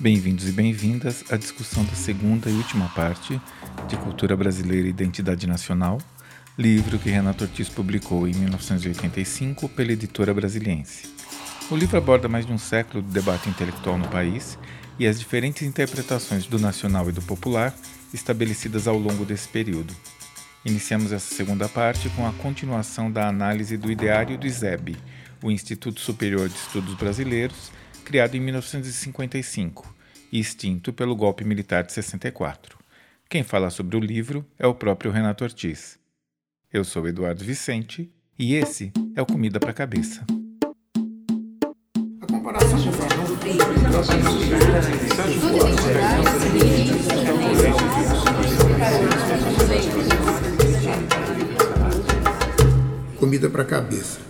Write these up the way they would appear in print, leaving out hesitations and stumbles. Bem-vindos e bem-vindas à discussão da segunda e última parte de Cultura Brasileira e Identidade Nacional, livro que Renato Ortiz publicou em 1985 pela Editora Brasiliense. O livro aborda mais de um século de debate intelectual no país e as diferentes interpretações do nacional e do popular estabelecidas ao longo desse período. Iniciamos essa segunda parte com a continuação da análise do ideário do ISEB, o Instituto Superior de Estudos Brasileiros, criado em 1955 e extinto pelo golpe militar de 64. Quem fala sobre o livro é o próprio Renato Ortiz. Eu sou Eduardo Vicente e esse é o Comida para a Cabeça. A comparação com o Fernando Pires Comida para a Cabeça.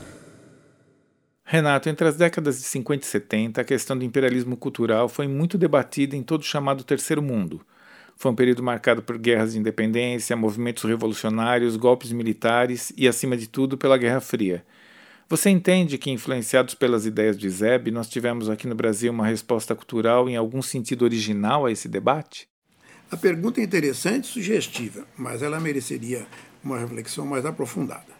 Renato, entre as décadas de 50 e 70, a questão do imperialismo cultural foi muito debatida em todo o chamado Terceiro Mundo. Foi um período marcado por guerras de independência, movimentos revolucionários, golpes militares e, acima de tudo, pela Guerra Fria. Você entende que, influenciados pelas ideias de ISEB, nós tivemos aqui no Brasil uma resposta cultural em algum sentido original a esse debate? A pergunta é interessante e sugestiva, mas ela mereceria uma reflexão mais aprofundada.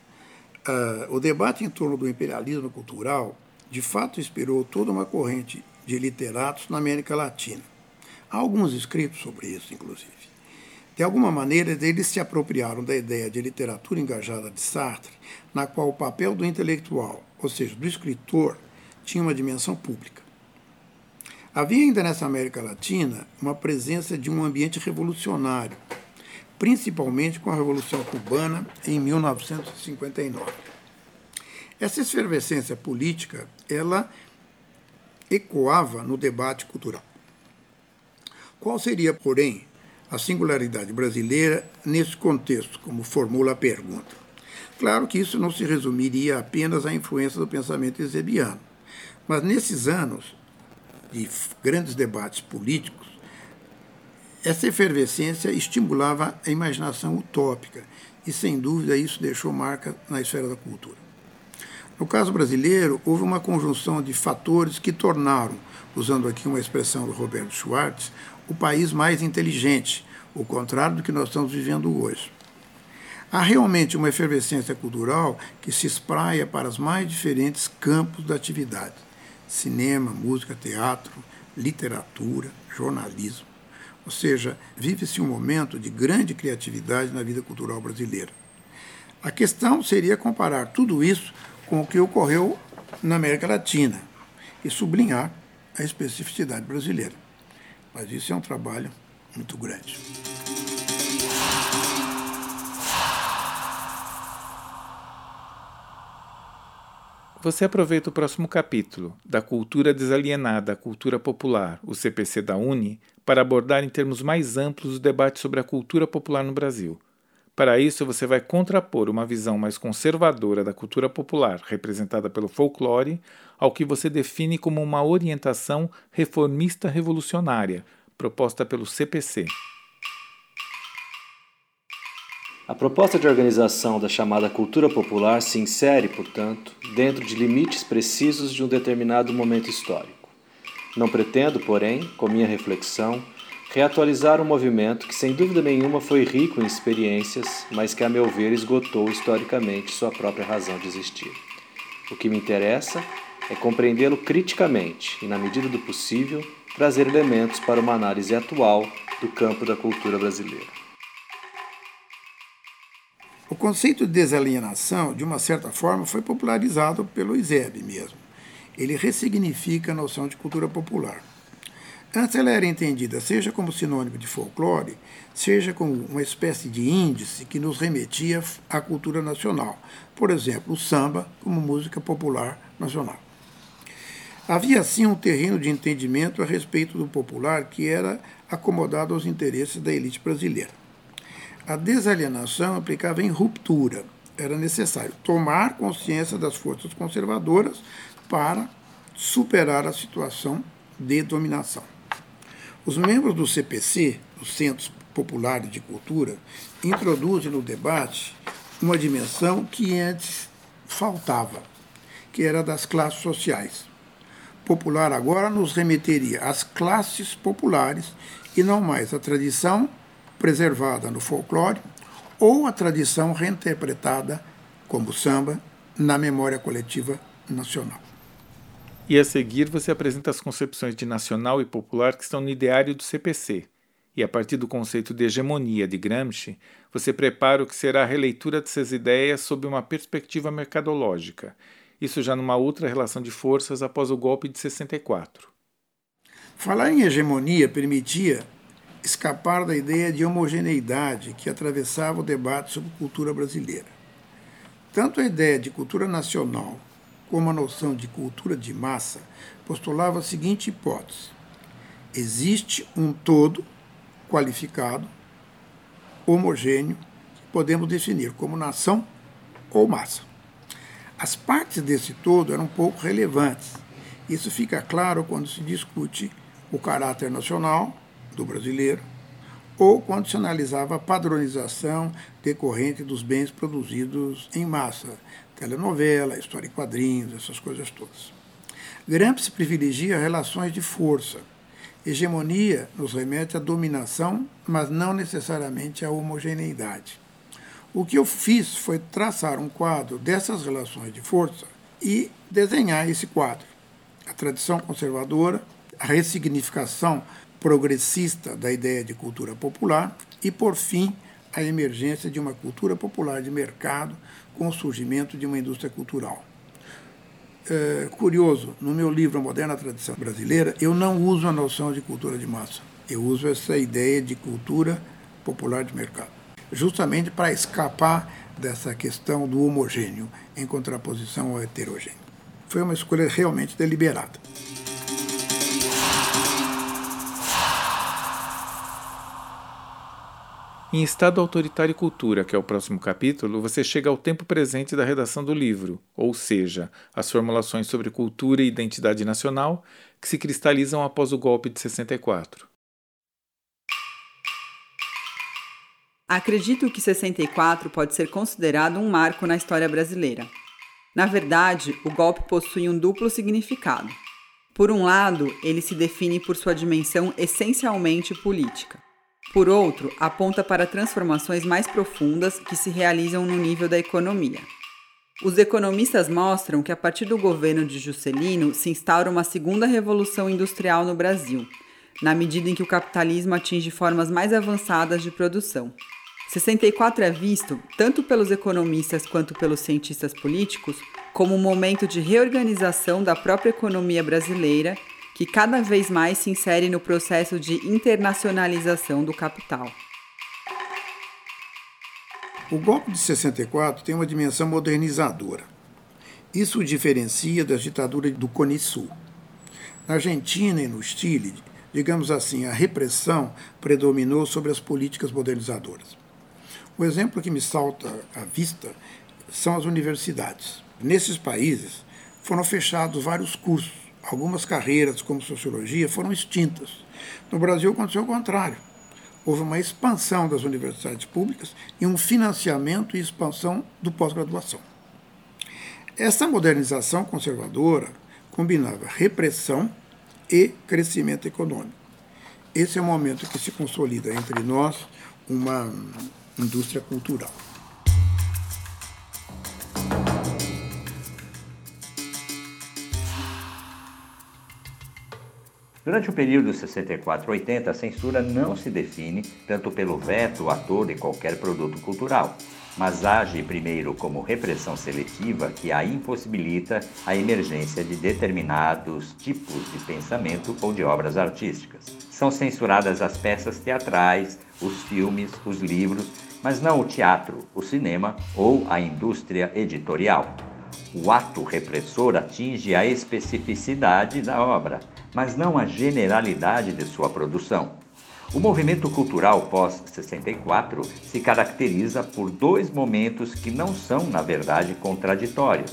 O debate em torno do imperialismo cultural, de fato, inspirou toda uma corrente de literatos na América Latina. Há alguns escritos sobre isso, inclusive. De alguma maneira, eles se apropriaram da ideia de literatura engajada de Sartre, na qual o papel do intelectual, ou seja, do escritor, tinha uma dimensão pública. Havia ainda nessa América Latina uma presença de um ambiente revolucionário, principalmente com a Revolução Cubana em 1959. Essa efervescência política, ela ecoava no debate cultural. Qual seria, porém, a singularidade brasileira nesse contexto, como formula a pergunta? Claro que isso não se resumiria apenas à influência do pensamento isebiano, mas nesses anos de grandes debates políticos, essa efervescência estimulava a imaginação utópica e, sem dúvida, isso deixou marca na esfera da cultura. No caso brasileiro, houve uma conjunção de fatores que tornaram, usando aqui uma expressão do Roberto Schwartz, o país mais inteligente, o contrário do que nós estamos vivendo hoje. Há realmente uma efervescência cultural que se espraia para os mais diferentes campos da atividade: cinema, música, teatro, literatura, jornalismo. Ou seja, vive-se um momento de grande criatividade na vida cultural brasileira. A questão seria comparar tudo isso com o que ocorreu na América Latina e sublinhar a especificidade brasileira. Mas isso é um trabalho muito grande. Você aproveita o próximo capítulo, da cultura desalienada à cultura popular, o CPC da UNE, para abordar em termos mais amplos o debate sobre a cultura popular no Brasil. Para isso, você vai contrapor uma visão mais conservadora da cultura popular, representada pelo folclore, ao que você define como uma orientação reformista revolucionária, proposta pelo CPC. A proposta de organização da chamada cultura popular se insere, portanto, dentro de limites precisos de um determinado momento histórico. Não pretendo, porém, com minha reflexão, reatualizar um movimento que, sem dúvida nenhuma, foi rico em experiências, mas que, a meu ver, esgotou historicamente sua própria razão de existir. O que me interessa é compreendê-lo criticamente e, na medida do possível, trazer elementos para uma análise atual do campo da cultura brasileira. O conceito de desalienação, de uma certa forma, foi popularizado pelo ISEB mesmo. Ele ressignifica a noção de cultura popular. Antes ela era entendida seja como sinônimo de folclore, seja como uma espécie de índice que nos remetia à cultura nacional. Por exemplo, o samba como música popular nacional. Havia, assim, um terreno de entendimento a respeito do popular que era acomodado aos interesses da elite brasileira. A desalienação implicava em ruptura. Era necessário tomar consciência das forças conservadoras para superar a situação de dominação. Os membros do CPC, os Centros Populares de Cultura, introduzem no debate uma dimensão que antes faltava, que era das classes sociais. Popular agora nos remeteria às classes populares e não mais à tradição preservada no folclore ou à tradição reinterpretada como samba na memória coletiva nacional. E a seguir você apresenta as concepções de nacional e popular que estão no ideário do CPC. E a partir do conceito de hegemonia de Gramsci, você prepara o que será a releitura dessas ideias sob uma perspectiva mercadológica. Isso já numa outra relação de forças após o golpe de 64. Falar em hegemonia permitia escapar da ideia de homogeneidade que atravessava o debate sobre cultura brasileira. Tanto a ideia de cultura nacional como a noção de cultura de massa, postulava a seguinte hipótese. Existe um todo qualificado, homogêneo, que podemos definir como nação ou massa. As partes desse todo eram pouco relevantes. Isso fica claro quando se discute o caráter nacional do brasileiro ou quando se analisava a padronização decorrente dos bens produzidos em massa, telenovela, história em quadrinhos, essas coisas todas. Gramsci privilegia relações de força. Hegemonia nos remete à dominação, mas não necessariamente à homogeneidade. O que eu fiz foi traçar um quadro dessas relações de força e desenhar esse quadro. A tradição conservadora, a ressignificação progressista da ideia de cultura popular e, por fim, a emergência de uma cultura popular de mercado com o surgimento de uma indústria cultural. Curioso, no meu livro A Moderna Tradição Brasileira, eu não uso a noção de cultura de massa. Eu uso essa ideia de cultura popular de mercado, justamente para escapar dessa questão do homogêneo em contraposição ao heterogêneo. Foi uma escolha realmente deliberada. Em Estado Autoritário e Cultura, que é o próximo capítulo, você chega ao tempo presente da redação do livro, ou seja, as formulações sobre cultura e identidade nacional que se cristalizam após o golpe de 64. Acredito que 64 pode ser considerado um marco na história brasileira. Na verdade, o golpe possui um duplo significado. Por um lado, ele se define por sua dimensão essencialmente política. Por outro, aponta para transformações mais profundas que se realizam no nível da economia. Os economistas mostram que a partir do governo de Juscelino se instaura uma segunda revolução industrial no Brasil, na medida em que o capitalismo atinge formas mais avançadas de produção. 64 é visto, tanto pelos economistas quanto pelos cientistas políticos, como um momento de reorganização da própria economia brasileira que cada vez mais se insere no processo de internacionalização do capital. O golpe de 64 tem uma dimensão modernizadora. Isso o diferencia das ditaduras do Cone Sul. Na Argentina e no Chile, digamos assim, a repressão predominou sobre as políticas modernizadoras. O exemplo que me salta à vista são as universidades. Nesses países foram fechados vários cursos. Algumas carreiras, como sociologia, foram extintas. No Brasil, aconteceu o contrário. Houve uma expansão das universidades públicas e um financiamento e expansão do pós-graduação. Essa modernização conservadora combinava repressão e crescimento econômico. Esse é o momento que se consolida entre nós uma indústria cultural. Durante o período 64-80, a censura não se define tanto pelo veto a todo e qualquer produto cultural, mas age primeiro como repressão seletiva que a impossibilita a emergência de determinados tipos de pensamento ou de obras artísticas. São censuradas as peças teatrais, os filmes, os livros, mas não o teatro, o cinema ou a indústria editorial. O ato repressor atinge a especificidade da obra, mas não a generalidade de sua produção. O movimento cultural pós-64 se caracteriza por dois momentos que não são, na verdade, contraditórios.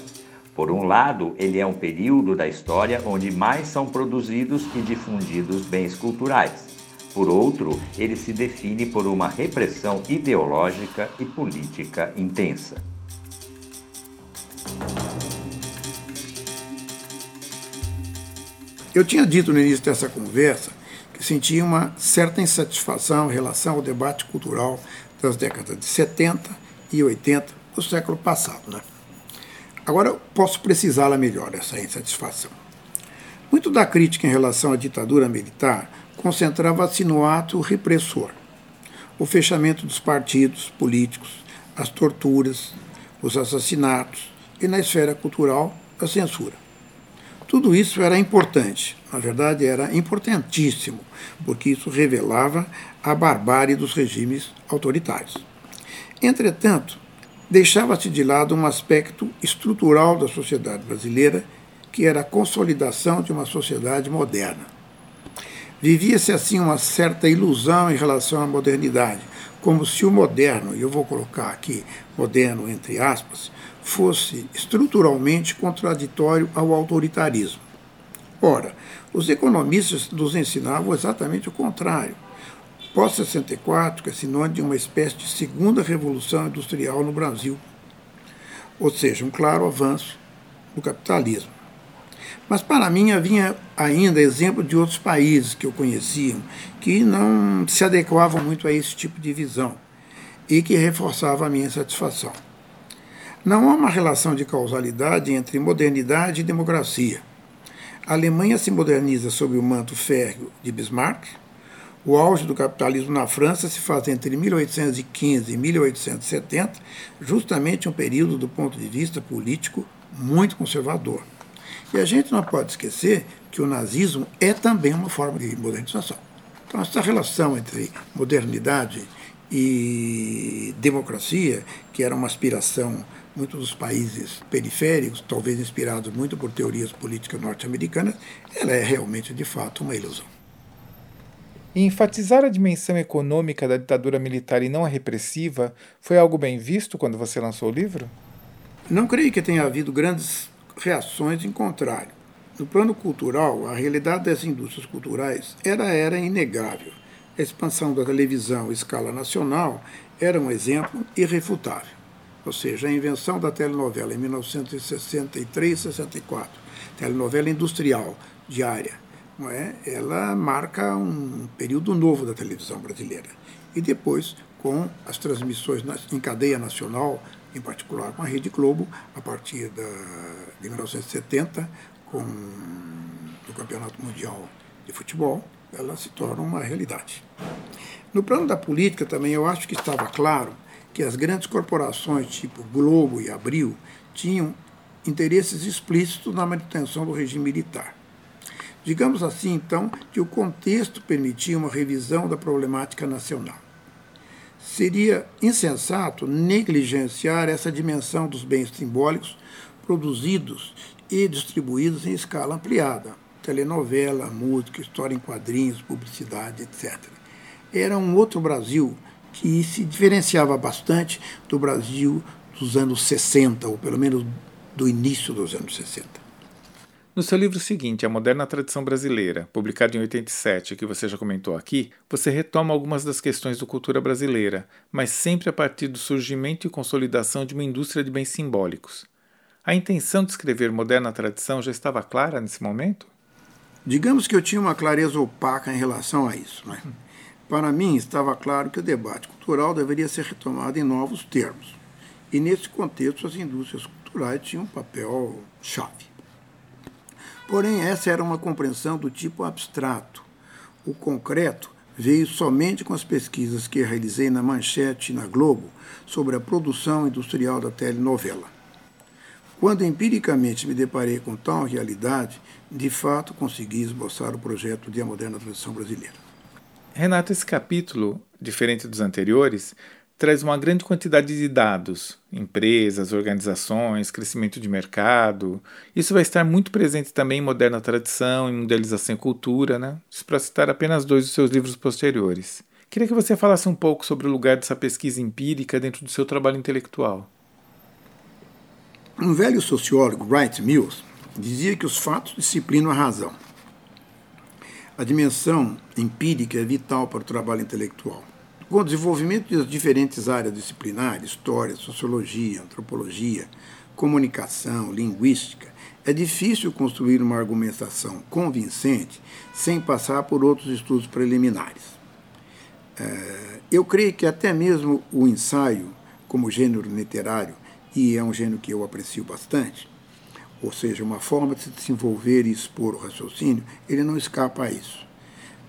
Por um lado, ele é um período da história onde mais são produzidos e difundidos bens culturais. Por outro, ele se define por uma repressão ideológica e política intensa. Eu tinha dito no início dessa conversa que sentia uma certa insatisfação em relação ao debate cultural das décadas de 70 e 80 do século passado, né? Agora eu posso precisá-la melhor, essa insatisfação. Muito da crítica em relação à ditadura militar concentrava-se no ato repressor, o fechamento dos partidos políticos, as torturas, os assassinatos e, na esfera cultural, a censura. Tudo isso era importante, na verdade era importantíssimo, porque isso revelava a barbárie dos regimes autoritários. Entretanto, deixava-se de lado um aspecto estrutural da sociedade brasileira, que era a consolidação de uma sociedade moderna. Vivia-se assim uma certa ilusão em relação à modernidade, como se o moderno, e eu vou colocar aqui moderno entre aspas, fosse estruturalmente contraditório ao autoritarismo. Ora, os economistas nos ensinavam exatamente o contrário. Pós-64 é sinônimo de uma espécie de segunda revolução industrial no Brasil, ou seja, um claro avanço do capitalismo. Mas para mim havia ainda exemplo de outros países que eu conhecia que não se adequavam muito a esse tipo de visão e que reforçava a minha insatisfação. Não há uma relação de causalidade entre modernidade e democracia. A Alemanha se moderniza sob o manto férreo de Bismarck. O auge do capitalismo na França se faz entre 1815 e 1870, justamente um período, do ponto de vista político, muito conservador. E a gente não pode esquecer que o nazismo é também uma forma de modernização. Então, essa relação entre modernidade e democracia, que era uma aspiração muitos dos países periféricos, talvez inspirados muito por teorias políticas norte-americanas, ela é realmente, de fato, uma ilusão. E enfatizar a dimensão econômica da ditadura militar e não a repressiva foi algo bem visto quando você lançou o livro? Não creio que tenha havido grandes reações em contrário. No plano cultural, a realidade das indústrias culturais era inegável. A expansão da televisão em escala nacional era um exemplo irrefutável. Ou seja, a invenção da telenovela em 1963-64, telenovela industrial, diária, não é? Ela marca um período novo da televisão brasileira. E depois, com as transmissões em cadeia nacional, em particular com a Rede Globo, a partir de 1970, com o Campeonato Mundial de Futebol, ela se torna uma realidade. No plano da política também eu acho que estava claro que as grandes corporações tipo Globo e Abril tinham interesses explícitos na manutenção do regime militar. Digamos assim, então, que o contexto permitia uma revisão da problemática nacional. Seria insensato negligenciar essa dimensão dos bens simbólicos produzidos e distribuídos em escala ampliada. Telenovela, música, história em quadrinhos, publicidade, etc. Era um outro Brasil que se diferenciava bastante do Brasil dos anos 60, ou pelo menos do início dos anos 60. No seu livro seguinte, A Moderna Tradição Brasileira, publicado em 87, que você já comentou aqui, você retoma algumas das questões do cultura brasileira, mas sempre a partir do surgimento e consolidação de uma indústria de bens simbólicos. A intenção de escrever Moderna Tradição já estava clara nesse momento? Digamos que eu tinha uma clareza opaca em relação a isso, né? Para mim, estava claro que o debate cultural deveria ser retomado em novos termos. E, nesse contexto, as indústrias culturais tinham um papel-chave. Porém, essa era uma compreensão do tipo abstrato. O concreto veio somente com as pesquisas que realizei na Manchete e na Globo sobre a produção industrial da telenovela. Quando empiricamente me deparei com tal realidade, de fato consegui esboçar o projeto de A Moderna Tradição Brasileira. Renato, esse capítulo, diferente dos anteriores, traz uma grande quantidade de dados, empresas, organizações, crescimento de mercado. Isso vai estar muito presente também em Moderna Tradição, em Mundialização e Cultura, né? Isso para citar apenas dois dos seus livros posteriores. Queria que você falasse um pouco sobre o lugar dessa pesquisa empírica dentro do seu trabalho intelectual. Um velho sociólogo, Wright Mills, dizia que os fatos disciplinam a razão. A dimensão empírica é vital para o trabalho intelectual. Com o desenvolvimento das diferentes áreas disciplinares, história, sociologia, antropologia, comunicação, linguística, é difícil construir uma argumentação convincente sem passar por outros estudos preliminares. Eu creio que até mesmo o ensaio, como gênero literário, e é um gênero que eu aprecio bastante, ou seja, uma forma de se desenvolver e expor o raciocínio, ele não escapa a isso.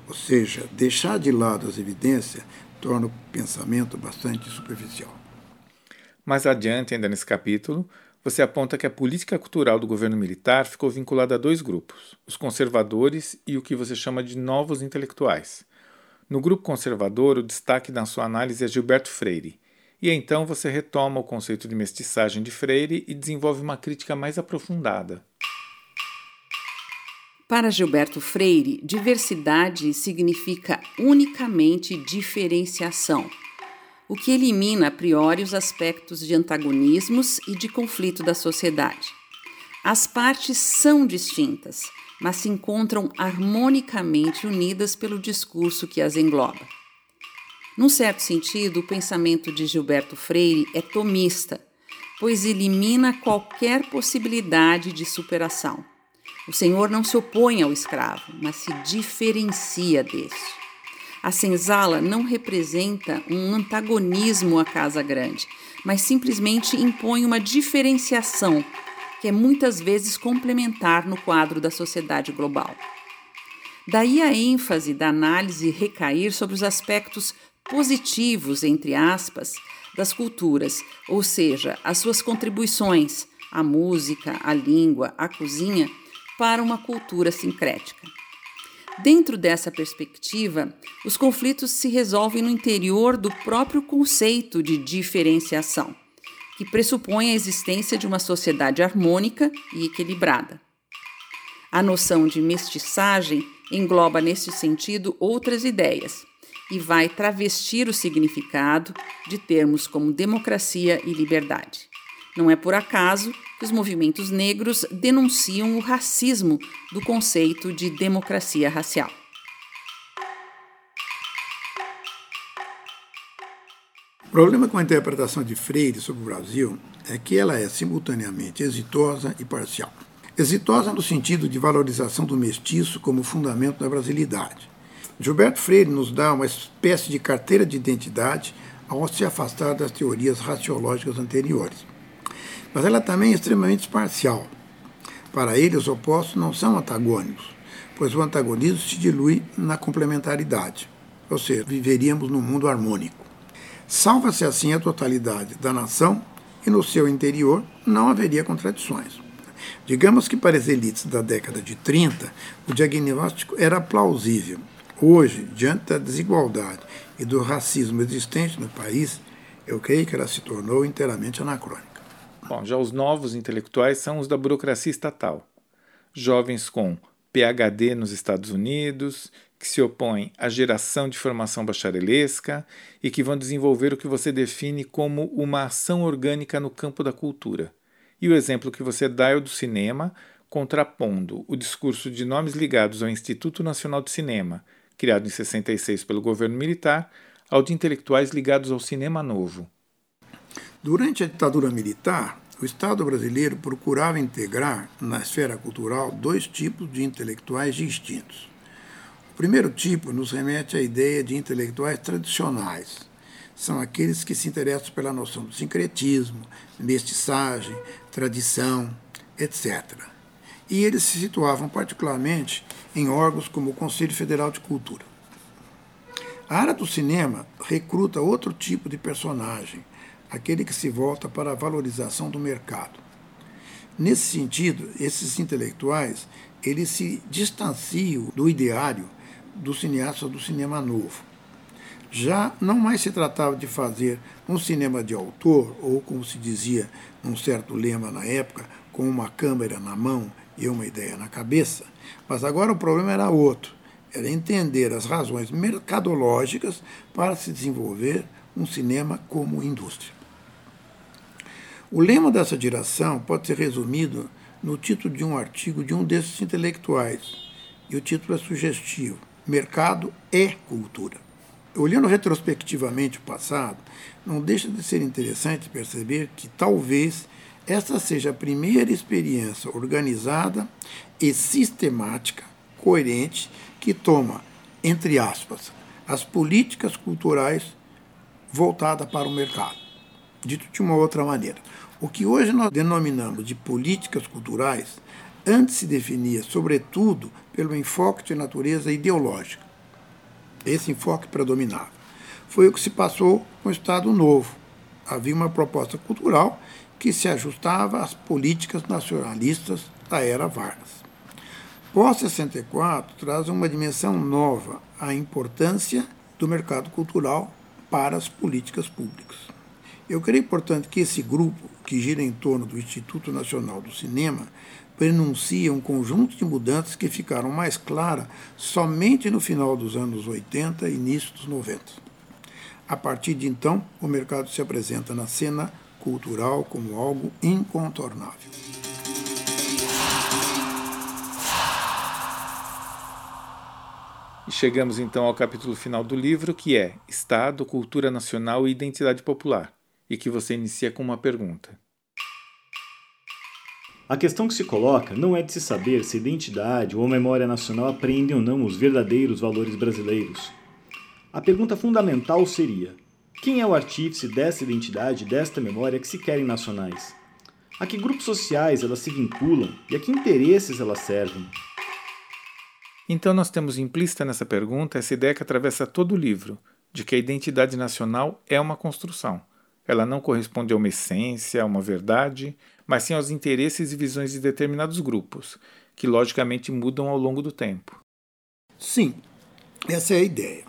Ou seja, deixar de lado as evidências torna o pensamento bastante superficial. Mais adiante, ainda nesse capítulo, você aponta que a política cultural do governo militar ficou vinculada a dois grupos, os conservadores e o que você chama de novos intelectuais. No grupo conservador, o destaque na sua análise é Gilberto Freyre, e então você retoma o conceito de mestiçagem de Freyre e desenvolve uma crítica mais aprofundada. Para Gilberto Freyre, diversidade significa unicamente diferenciação, o que elimina a priori os aspectos de antagonismos e de conflito da sociedade. As partes são distintas, mas se encontram harmonicamente unidas pelo discurso que as engloba. Num certo sentido, o pensamento de Gilberto Freyre é tomista, pois elimina qualquer possibilidade de superação. O senhor não se opõe ao escravo, mas se diferencia deste. A senzala não representa um antagonismo à casa grande, mas simplesmente impõe uma diferenciação, que é muitas vezes complementar no quadro da sociedade global. Daí a ênfase da análise recair sobre os aspectos positivos, entre aspas, das culturas, ou seja, as suas contribuições, a música, a língua, a cozinha, para uma cultura sincrética. Dentro dessa perspectiva, os conflitos se resolvem no interior do próprio conceito de diferenciação, que pressupõe a existência de uma sociedade harmônica e equilibrada. A noção de mestiçagem engloba, nesse sentido, outras ideias, e vai travestir o significado de termos como democracia e liberdade. Não é por acaso que os movimentos negros denunciam o racismo do conceito de democracia racial. O problema com a interpretação de Freyre sobre o Brasil é que ela é simultaneamente exitosa e parcial. Exitosa no sentido de valorização do mestiço como fundamento da brasilidade. Gilberto Freyre nos dá uma espécie de carteira de identidade ao se afastar das teorias raciológicas anteriores. Mas ela também é extremamente parcial. Para ele, os opostos não são antagônicos, pois o antagonismo se dilui na complementaridade, ou seja, viveríamos num mundo harmônico. Salva-se assim a totalidade da nação e no seu interior não haveria contradições. Digamos que para as elites da década de 30, o diagnóstico era plausível. Hoje, diante da desigualdade e do racismo existente no país, eu creio que ela se tornou inteiramente anacrônica. Bom, já os novos intelectuais são os da burocracia estatal. Jovens com PhD nos Estados Unidos, que se opõem à geração de formação bacharelesca e que vão desenvolver o que você define como uma ação orgânica no campo da cultura. E o exemplo que você dá é o do cinema, contrapondo o discurso de nomes ligados ao Instituto Nacional de Cinema, criado em 66 pelo governo militar, ao de intelectuais ligados ao cinema novo. Durante a ditadura militar, o Estado brasileiro procurava integrar na esfera cultural dois tipos de intelectuais distintos. O primeiro tipo nos remete à ideia de intelectuais tradicionais. São aqueles que se interessam pela noção de sincretismo, mestiçagem, tradição, etc. E eles se situavam particularmente em órgãos como o Conselho Federal de Cultura. A área do cinema recruta outro tipo de personagem, aquele que se volta para a valorização do mercado. Nesse sentido, esses intelectuais, eles se distanciam do ideário dos cineastas do cinema novo. Já não mais se tratava de fazer um cinema de autor, ou como se dizia num certo lema na época, com uma câmera na mão e uma ideia na cabeça, mas agora o problema era outro, era entender as razões mercadológicas para se desenvolver um cinema como indústria. O lema dessa geração pode ser resumido no título de um artigo de um desses intelectuais, e o título é sugestivo: Mercado é Cultura. Olhando retrospectivamente o passado, não deixa de ser interessante perceber que talvez esta seja a primeira experiência organizada e sistemática, coerente, que toma, entre aspas, as políticas culturais voltadas para o mercado. Dito de uma outra maneira, o que hoje nós denominamos de políticas culturais antes se definia, sobretudo, pelo enfoque de natureza ideológica. Esse enfoque predominava. Foi o que se passou com o Estado Novo. Havia uma proposta cultural que se ajustava às políticas nacionalistas da era Vargas. Pós-64 traz uma dimensão nova à importância do mercado cultural para as políticas públicas. Eu creio, portanto, que esse grupo, que gira em torno do Instituto Nacional do Cinema, prenuncia um conjunto de mudanças que ficaram mais claras somente no final dos anos 80 e início dos 90. A partir de então, o mercado se apresenta na cena cultural como algo incontornável. E chegamos então ao capítulo final do livro, que é Estado, Cultura Nacional e Identidade Popular, e que você inicia com uma pergunta. A questão que se coloca não é de se saber se identidade ou a memória nacional apreendem ou não os verdadeiros valores brasileiros. A pergunta fundamental seria: quem é o artífice dessa identidade e desta memória que se querem nacionais? A que grupos sociais elas se vinculam e a que interesses elas servem? Então nós temos implícita nessa pergunta essa ideia que atravessa todo o livro, de que a identidade nacional é uma construção. Ela não corresponde a uma essência, a uma verdade, mas sim aos interesses e visões de determinados grupos, que logicamente mudam ao longo do tempo. Sim, essa é a ideia.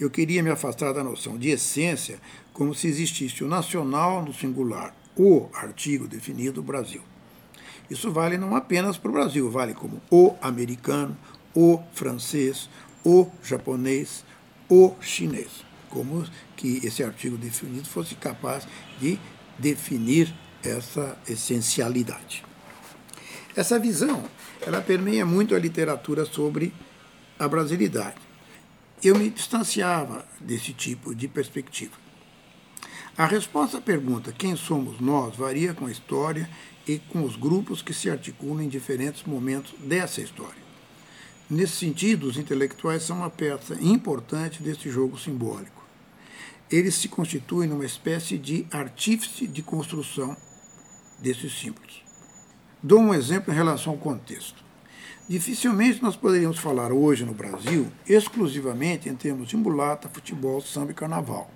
Eu queria me afastar da noção de essência como se existisse o nacional no singular, o artigo definido Brasil. Isso vale não apenas para o Brasil, vale como o americano, o francês, o japonês, o chinês. Como que esse artigo definido fosse capaz de definir essa essencialidade. Essa visão, ela permeia muito a literatura sobre a brasilidade. Eu me distanciava desse tipo de perspectiva. A resposta à pergunta quem somos nós varia com a história e com os grupos que se articulam em diferentes momentos dessa história. Nesse sentido, os intelectuais são uma peça importante desse jogo simbólico. Eles se constituem numa espécie de artífice de construção desses símbolos. Dou um exemplo em relação ao contexto. Dificilmente nós poderíamos falar hoje no Brasil exclusivamente em termos de mulata, futebol, samba e carnaval.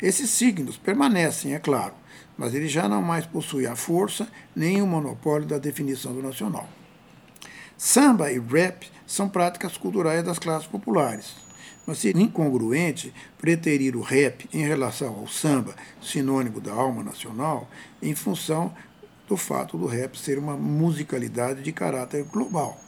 Esses signos permanecem, é claro, mas eles já não mais possuem a força nem o monopólio da definição do nacional. Samba e rap são práticas culturais das classes populares, mas seria incongruente preterir o rap em relação ao samba, sinônimo da alma nacional, em função do fato do rap ser uma musicalidade de caráter global.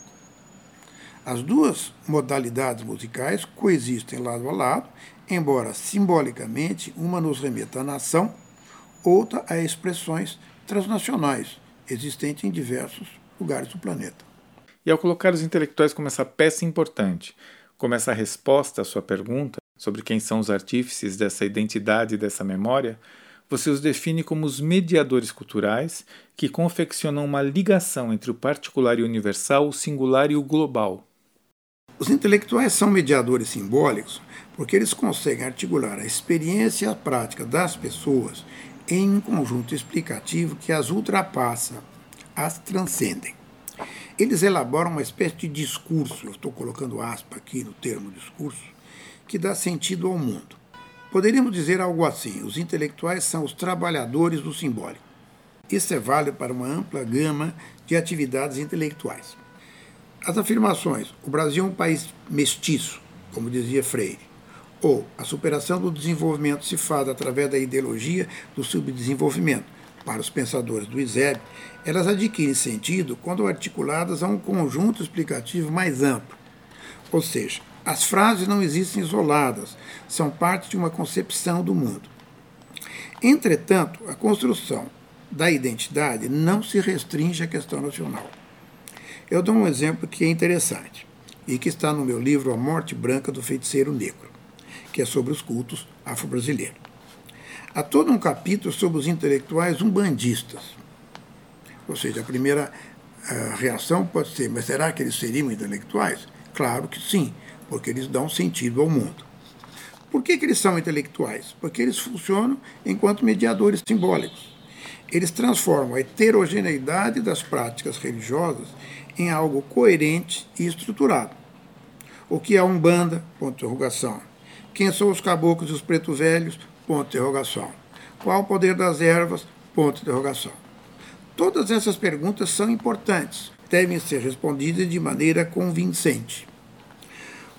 As duas modalidades musicais coexistem lado a lado, embora simbolicamente uma nos remeta à nação, outra a expressões transnacionais, existentes em diversos lugares do planeta. E ao colocar os intelectuais como essa peça importante, como essa resposta à sua pergunta sobre quem são os artífices dessa identidade e dessa memória, você os define como os mediadores culturais que confeccionam uma ligação entre o particular e o universal, o singular e o global. Os intelectuais são mediadores simbólicos porque eles conseguem articular a experiência e a prática das pessoas em um conjunto explicativo que as ultrapassa, as transcendem. Eles elaboram uma espécie de discurso, eu estou colocando aspa aqui no termo discurso, que dá sentido ao mundo. Poderíamos dizer algo assim: os intelectuais são os trabalhadores do simbólico. Isso é válido para uma ampla gama de atividades intelectuais. As afirmações, o Brasil é um país mestiço, como dizia Freyre, ou a superação do desenvolvimento se faz através da ideologia do subdesenvolvimento, para os pensadores do ISEB, elas adquirem sentido quando articuladas a um conjunto explicativo mais amplo. Ou seja, as frases não existem isoladas, são parte de uma concepção do mundo. Entretanto, a construção da identidade não se restringe à questão nacional. Eu dou um exemplo que é interessante. e que está no meu livro A Morte Branca do Feiticeiro Negro, que é sobre os cultos afro-brasileiros. Há todo um capítulo sobre os intelectuais umbandistas. Ou seja, a primeira reação pode ser, mas será que eles seriam intelectuais? Claro que sim, porque eles dão sentido ao mundo. Por que eles são intelectuais? Porque eles funcionam enquanto mediadores simbólicos. Eles transformam a heterogeneidade das práticas religiosas em algo coerente e estruturado. O que é a Umbanda? Ponto de interrogação. Quem são os caboclos e os pretos velhos? Ponto de interrogação. Qual o poder das ervas? Ponto de interrogação. Todas essas perguntas são importantes, devem ser respondidas de maneira convincente.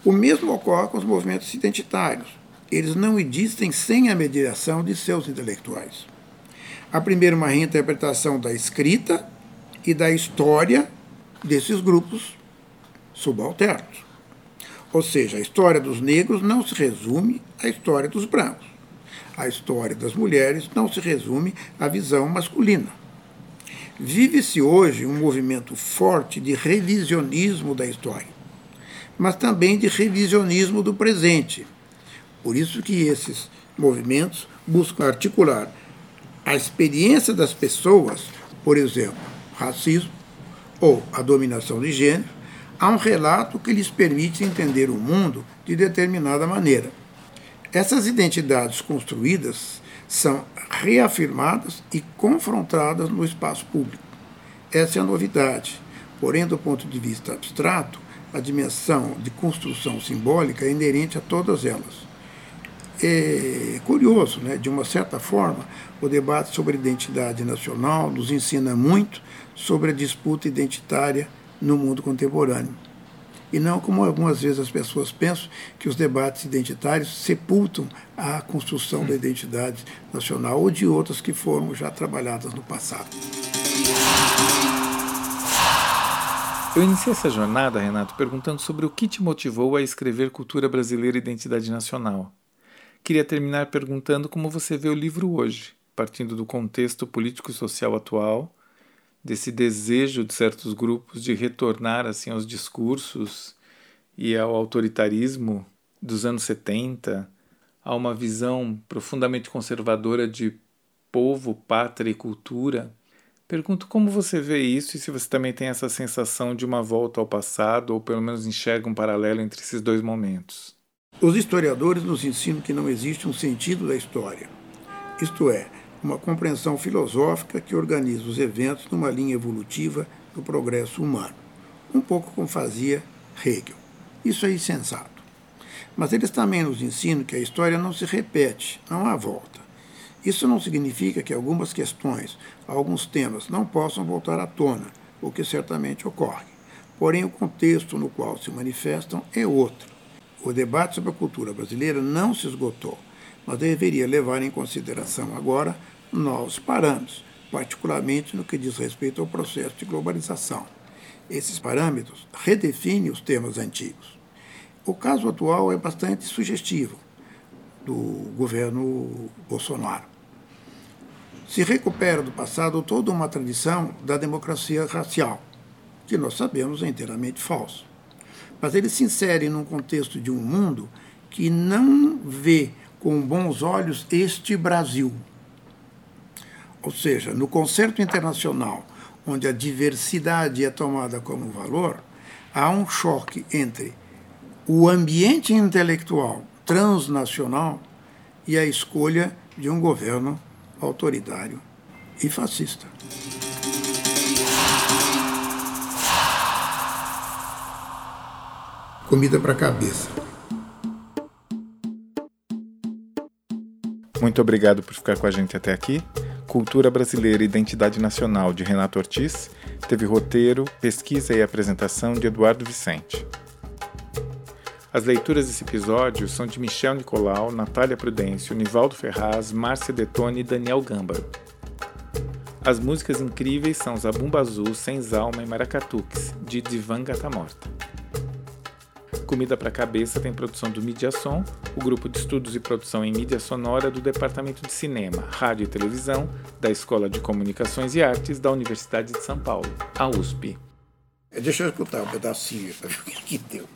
O mesmo ocorre com os movimentos identitários. Eles não existem sem a mediação de seus intelectuais. Há primeiro uma reinterpretação da escrita e da história desses grupos subalternos. Ou seja, a história dos negros não se resume à história dos brancos. A história das mulheres não se resume à visão masculina. Vive-se hoje um movimento forte de revisionismo da história, mas também de revisionismo do presente. Por isso que esses movimentos buscam articular a experiência das pessoas, por exemplo, racismo ou a dominação de gênero, a um relato que lhes permite entender o mundo de determinada maneira. Essas identidades construídas são reafirmadas e confrontadas no espaço público. Essa é a novidade. Porém, do ponto de vista abstrato, a dimensão de construção simbólica é inerente a todas elas. É curioso, né? De uma certa forma, o debate sobre identidade nacional nos ensina muito sobre a disputa identitária no mundo contemporâneo. E não como algumas vezes as pessoas pensam, que os debates identitários sepultam a construção da identidade nacional ou de outras que foram já trabalhadas no passado. Eu iniciei essa jornada, Renato, perguntando sobre o que te motivou a escrever Cultura Brasileira e Identidade Nacional. Queria terminar perguntando como você vê o livro hoje, partindo do contexto político e social atual, desse desejo de certos grupos de retornar assim, aos discursos e ao autoritarismo dos anos 70, a uma visão profundamente conservadora de povo, pátria e cultura. Pergunto como você vê isso e se você também tem essa sensação de uma volta ao passado ou pelo menos enxerga um paralelo entre esses dois momentos. Os historiadores nos ensinam que não existe um sentido da história, isto é, uma compreensão filosófica que organiza os eventos numa linha evolutiva do progresso humano, um pouco como fazia Hegel. Isso é insensato. Mas eles também nos ensinam que a história não se repete, não há volta. Isso não significa que algumas questões, alguns temas, não possam voltar à tona, o que certamente ocorre. Porém, o contexto no qual se manifestam é outro. O debate sobre a cultura brasileira não se esgotou, mas deveria levar em consideração agora novos parâmetros, particularmente no que diz respeito ao processo de globalização. Esses parâmetros redefinem os temas antigos. O caso atual é bastante sugestivo do governo Bolsonaro. Se recupera do passado toda uma tradição da democracia racial, que nós sabemos é inteiramente falso. Mas ele se insere num contexto de um mundo que não vê com bons olhos este Brasil. Ou seja, no concerto internacional, onde a diversidade é tomada como valor, há um choque entre o ambiente intelectual transnacional e a escolha de um governo autoritário e fascista. Comida para a Cabeça. Muito obrigado por ficar com a gente até aqui. Cultura Brasileira e Identidade Nacional, de Renato Ortiz, teve roteiro, pesquisa e apresentação de Eduardo Vicente. As leituras desse episódio são de Michel Nicolau, Natália Prudêncio, Nivaldo Ferraz, Márcia Detone e Daniel Gâmbaro. As músicas incríveis são Zabumba Azul, Sem Alma e Maracatuques, de Divan Gata Morta. Comida para a Cabeça tem produção do Mídiasom, o grupo de estudos e produção em mídia sonora do Departamento de Cinema, Rádio e Televisão, da Escola de Comunicações e Artes da Universidade de São Paulo, a USP. Deixa eu escutar um pedacinho para ver o que deu.